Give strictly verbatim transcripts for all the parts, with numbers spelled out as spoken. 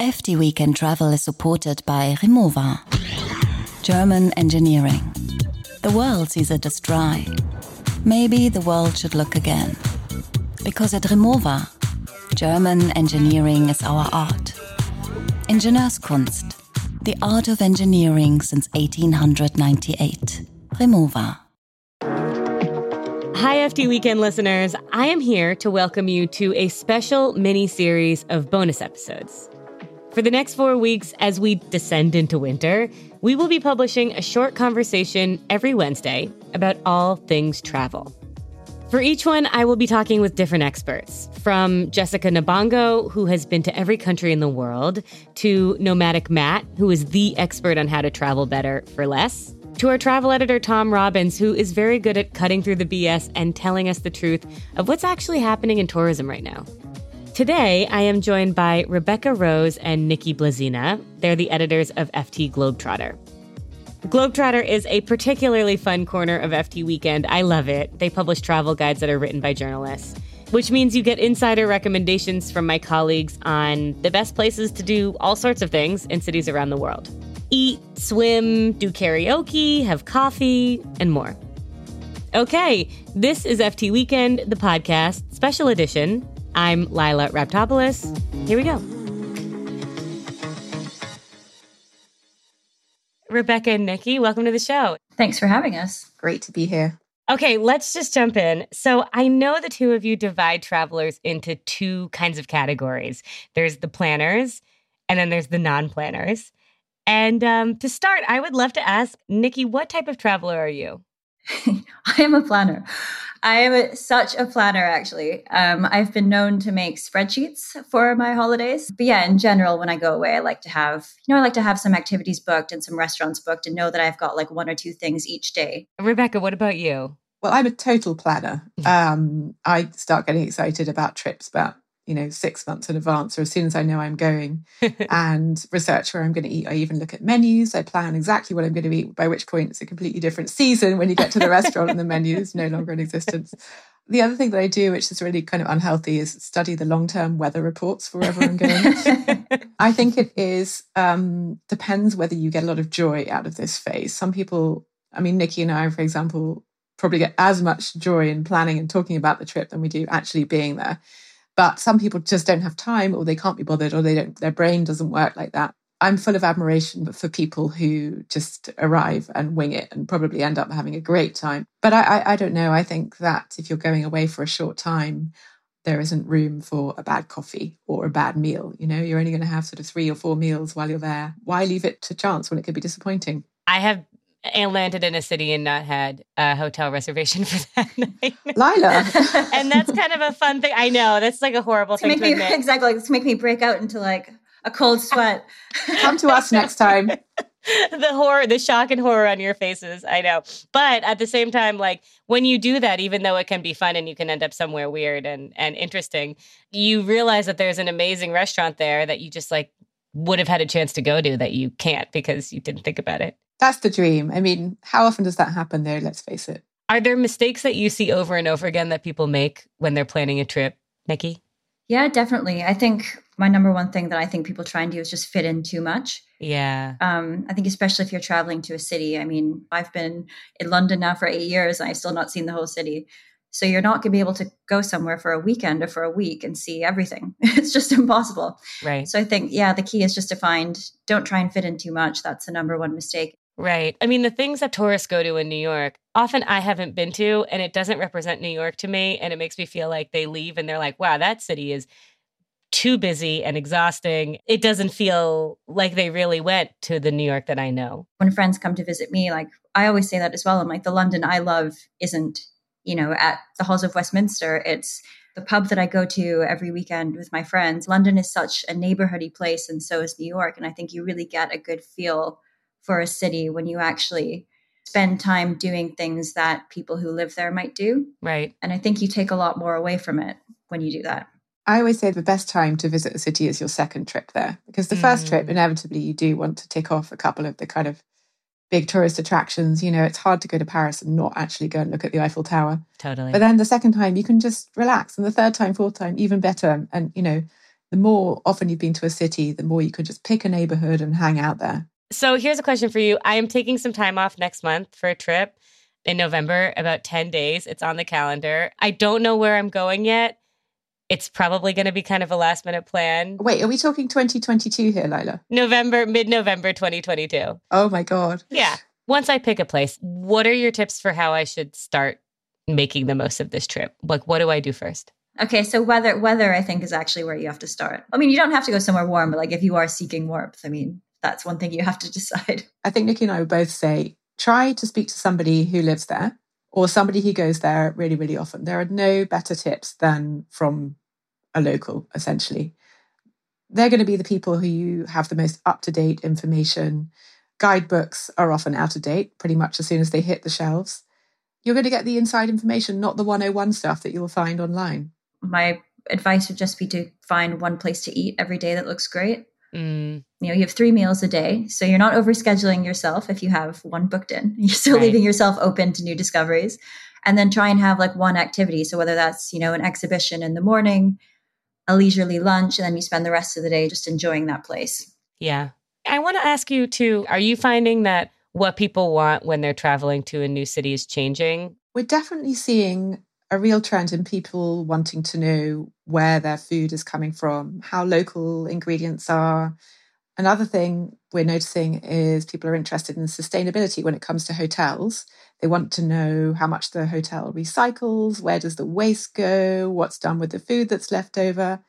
F T Weekend Travel is supported by RIMOWA. German engineering. The world sees it as dry. Maybe the world should look again. Because at RIMOWA, German engineering is our art. Ingenieurskunst, the art of engineering since eighteen ninety-eight. RIMOWA. Hi, F T Weekend listeners. I am here to welcome you to a special mini-series of bonus episodes. For the next four weeks, as we descend into winter, we will be publishing a short conversation every Wednesday about all things travel. For each one, I will be talking with different experts, from Jessica Nabongo, who has been to every country in the world, to Nomadic Matt, who is the expert on how to travel better for less, to our travel editor, Tom Robbins, who is very good at cutting through the B S and telling us the truth of what's actually happening in tourism right now. Today, I am joined by Rebecca Rose and Nikki Blazina. They're the editors of F T Globetrotter. Globetrotter is a particularly fun corner of F T Weekend. I love it. They publish travel guides that are written by journalists, which means you get insider recommendations from my colleagues on the best places to do all sorts of things in cities around the world. Eat, swim, do karaoke, have coffee, and more. Okay, this is F T Weekend, the podcast, special edition. I'm Lila Raptopoulos. Here we go. Rebecca and Nikki, welcome to the show. Thanks for having us. Great to be here. Okay, let's just jump in. So I know the two of you divide travelers into two kinds of categories. There's the planners, and then there's the non-planners. And um, to start, I would love to ask, Nikki, what type of traveler are you? I am a planner. I am a, such a planner, actually. Um, I've been known to make spreadsheets for my holidays. But yeah, in general, when I go away, I like to have, you know, I like to have some activities booked and some restaurants booked and know that I've got like one or two things each day. Rebecca, what about you? Well, I'm a total planner. Um, I start getting excited about trips about you know, six months in advance or as soon as I know I'm going and research where I'm going to eat. I even look at menus. I plan exactly what I'm going to eat, by which point it's a completely different season when you get to the restaurant and the menu is no longer in existence. The other thing that I do, which is really kind of unhealthy, is study the long-term weather reports for wherever I'm going. I think it is, um, depends whether you get a lot of joy out of this phase. Some people, I mean, Nikki and I, for example, probably get as much joy in planning and talking about the trip than we do actually being there. But some people just don't have time or they can't be bothered or they don't. Their brain doesn't work like that. I'm full of admiration for people who just arrive and wing it and probably end up having a great time. But I, I, I don't know. I think that if you're going away for a short time, there isn't room for a bad coffee or a bad meal. You know, you're only going to have sort of three or four meals while you're there. Why leave it to chance when it could be disappointing? I have and landed in a city and not had a hotel reservation for that night. Lila. And that's kind of a fun thing. I know. That's like a horrible to thing make to me, exactly. It's to make me break out into like a cold sweat. Come to us next time. The horror, the shock and horror on your faces. I know. But at the same time, like when you do that, even though it can be fun and you can end up somewhere weird and, and interesting, you realize that there's an amazing restaurant there that you just like would have had a chance to go to that you can't because you didn't think about it. That's the dream. I mean, how often does that happen though? Let's face it. Are there mistakes that you see over and over again that people make when they're planning a trip, Nikki? Yeah, definitely. I think my number one thing that I think people try and do is just fit in too much. Yeah. Um, I think especially if you're traveling to a city. I mean, I've been in London now for eight years and I've still not seen the whole city. So you're not going to be able to go somewhere for a weekend or for a week and see everything. It's just impossible. Right. So I think, yeah, the key is just to find, don't try and fit in too much. That's the number one mistake. Right. I mean, the things that tourists go to in New York, often I haven't been to, and it doesn't represent New York to me. And it makes me feel like they leave and they're like, wow, that city is too busy and exhausting. It doesn't feel like they really went to the New York that I know. When friends come to visit me, like I always say that as well. I'm like, the London I love isn't, you know, at the halls of Westminster. It's the pub that I go to every weekend with my friends. London is such a neighborhoody place, and so is New York. And I think you really get a good feel for a city when you actually spend time doing things that people who live there might do. Right. And I think you take a lot more away from it when you do that. I always say the best time to visit a city is your second trip there, because the mm. first trip, inevitably, you do want to tick off a couple of the kind of big tourist attractions. You know, it's hard to go to Paris and not actually go and look at the Eiffel Tower. Totally. But then the second time, you can just relax. And the third time, fourth time, even better. And, you know, the more often you've been to a city, the more you can just pick a neighborhood and hang out there. So here's a question for you. I am taking some time off next month for a trip in November, about ten days. It's on the calendar. I don't know where I'm going yet. It's probably going to be kind of a last minute plan. Wait, are we talking twenty twenty-two here, Lila? November, mid-November twenty twenty-two. Oh my God. Yeah. Once I pick a place, what are your tips for how I should start making the most of this trip? Like, what do I do first? Okay, so weather, weather, I think, is actually where you have to start. I mean, you don't have to go somewhere warm, but like if you are seeking warmth, I mean, that's one thing you have to decide. I think Nikki and I would both say, try to speak to somebody who lives there or somebody who goes there really, really often. There are no better tips than from a local, essentially. They're going to be the people who you have the most up-to-date information. Guidebooks are often out of date pretty much as soon as they hit the shelves. You're going to get the inside information, not the one oh one stuff that you'll find online. My advice would just be to find one place to eat every day that looks great. Mm. You know, you have three meals a day, so you're not overscheduling yourself if you have one booked in. You're still right. leaving yourself open to new discoveries. And then try and have like one activity. So whether that's, you know, an exhibition in the morning, a leisurely lunch, and then you spend the rest of the day just enjoying that place. Yeah. I want to ask you too, are you finding that what people want when they're traveling to a new city is changing? We're definitely seeing a real trend in people wanting to know where their food is coming from, how local ingredients are. Another thing we're noticing is people are interested in sustainability when it comes to hotels. They want to know how much the hotel recycles, where does the waste go, what's done with the food that's left over.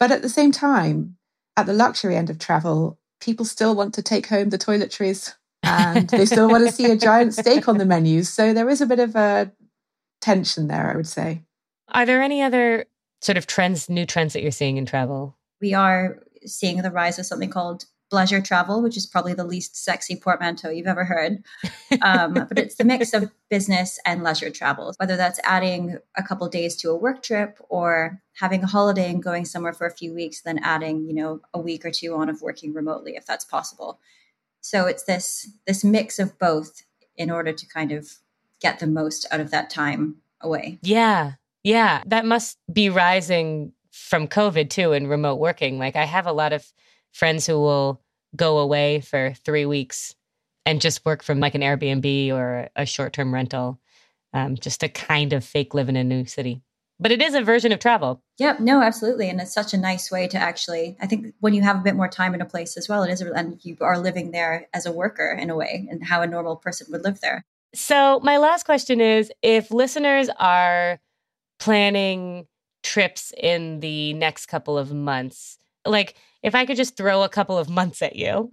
But at the same time, at the luxury end of travel, people still want to take home the toiletries and they still want to see a giant steak on the menu. So there is a bit of a tension there, I would say. Are there any other sort of trends, new trends that you're seeing in travel? We are seeing the rise of something called bleisure travel, which is probably the least sexy portmanteau you've ever heard. Um, but it's the mix of business and leisure travel, whether that's adding a couple of days to a work trip or having a holiday and going somewhere for a few weeks, then adding, you know, a week or two on of working remotely, if that's possible. So it's this this mix of both in order to kind of get the most out of that time away. Yeah. Yeah. That must be rising from COVID too and remote working. Like I have a lot of friends who will go away for three weeks and just work from like an Airbnb or a short-term rental, um, just to kind of fake live in a new city. But it is a version of travel. Yeah, no, absolutely. And it's such a nice way to actually, I think when you have a bit more time in a place as well, it is, and you are living there as a worker in a way and how a normal person would live there. So my last question is, if listeners are planning trips in the next couple of months, like if I could just throw a couple of months at you,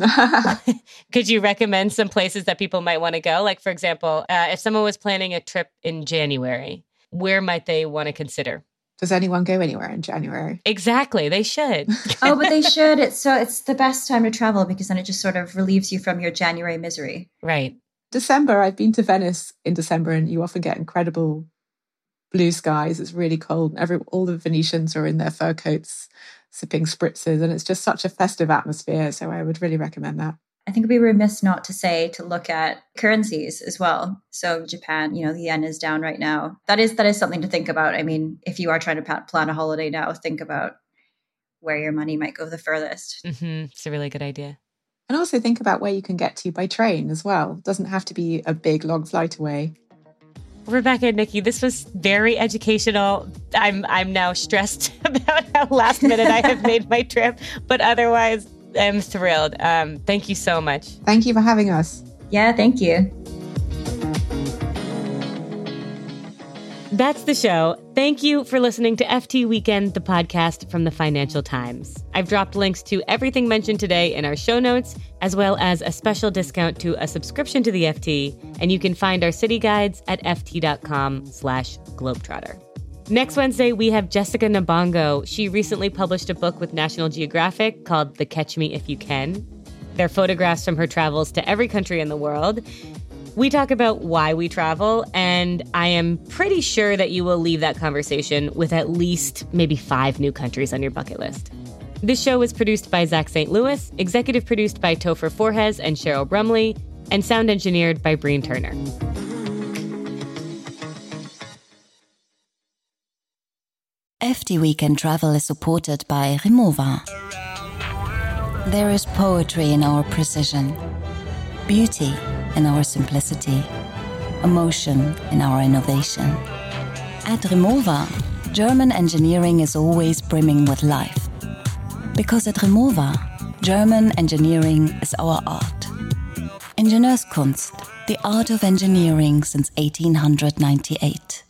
could you recommend some places that people might want to go? Like, for example, uh, if someone was planning a trip in January, where might they want to consider? Does anyone go anywhere in January? Exactly. They should. Oh, but they should. It's so it's the best time to travel because then it just sort of relieves you from your January misery. Right. December, I've been to Venice in December and you often get incredible blue skies. It's really cold. Every, all the Venetians are in their fur coats, sipping spritzes, and it's just such a festive atmosphere. So I would really recommend that. I think it'd be remiss not to say to look at currencies as well. So Japan, you know, the yen is down right now. That is that is something to think about. I mean, if you are trying to plan a holiday now, think about where your money might go the furthest. Mm-hmm. It's a really good idea. And also think about where you can get to by train as well. It doesn't have to be a big long flight away. Rebecca and Nikki, this was very educational. I'm I'm now stressed about how last minute I have made my trip, but otherwise I'm thrilled. Um, thank you so much. Thank you for having us. Yeah, thank you. That's the show. Thank you for listening to F T Weekend, the podcast from the Financial Times. I've dropped links to everything mentioned today in our show notes, as well as a special discount to a subscription to the F T, and you can find our city guides at ft.com slash globetrotter. Next Wednesday, we have Jessica Nabongo. She recently published a book with National Geographic called The Catch Me If You Can. There are photographs from her travels to every country in the world. We talk about why we travel, and I am pretty sure that you will leave that conversation with at least maybe five new countries on your bucket list. This show was produced by Zach Saint Louis, executive produced by Topher Forges and Cheryl Brumley, and sound engineered by Breen Turner. F T Weekend Travel is supported by RIMOWA. There is poetry in our precision, beauty in our simplicity, emotion in our innovation. At RIMOWA, German engineering is always brimming with life. Because at RIMOWA, German engineering is our art. Ingenieurskunst, the art of engineering since eighteen ninety-eight.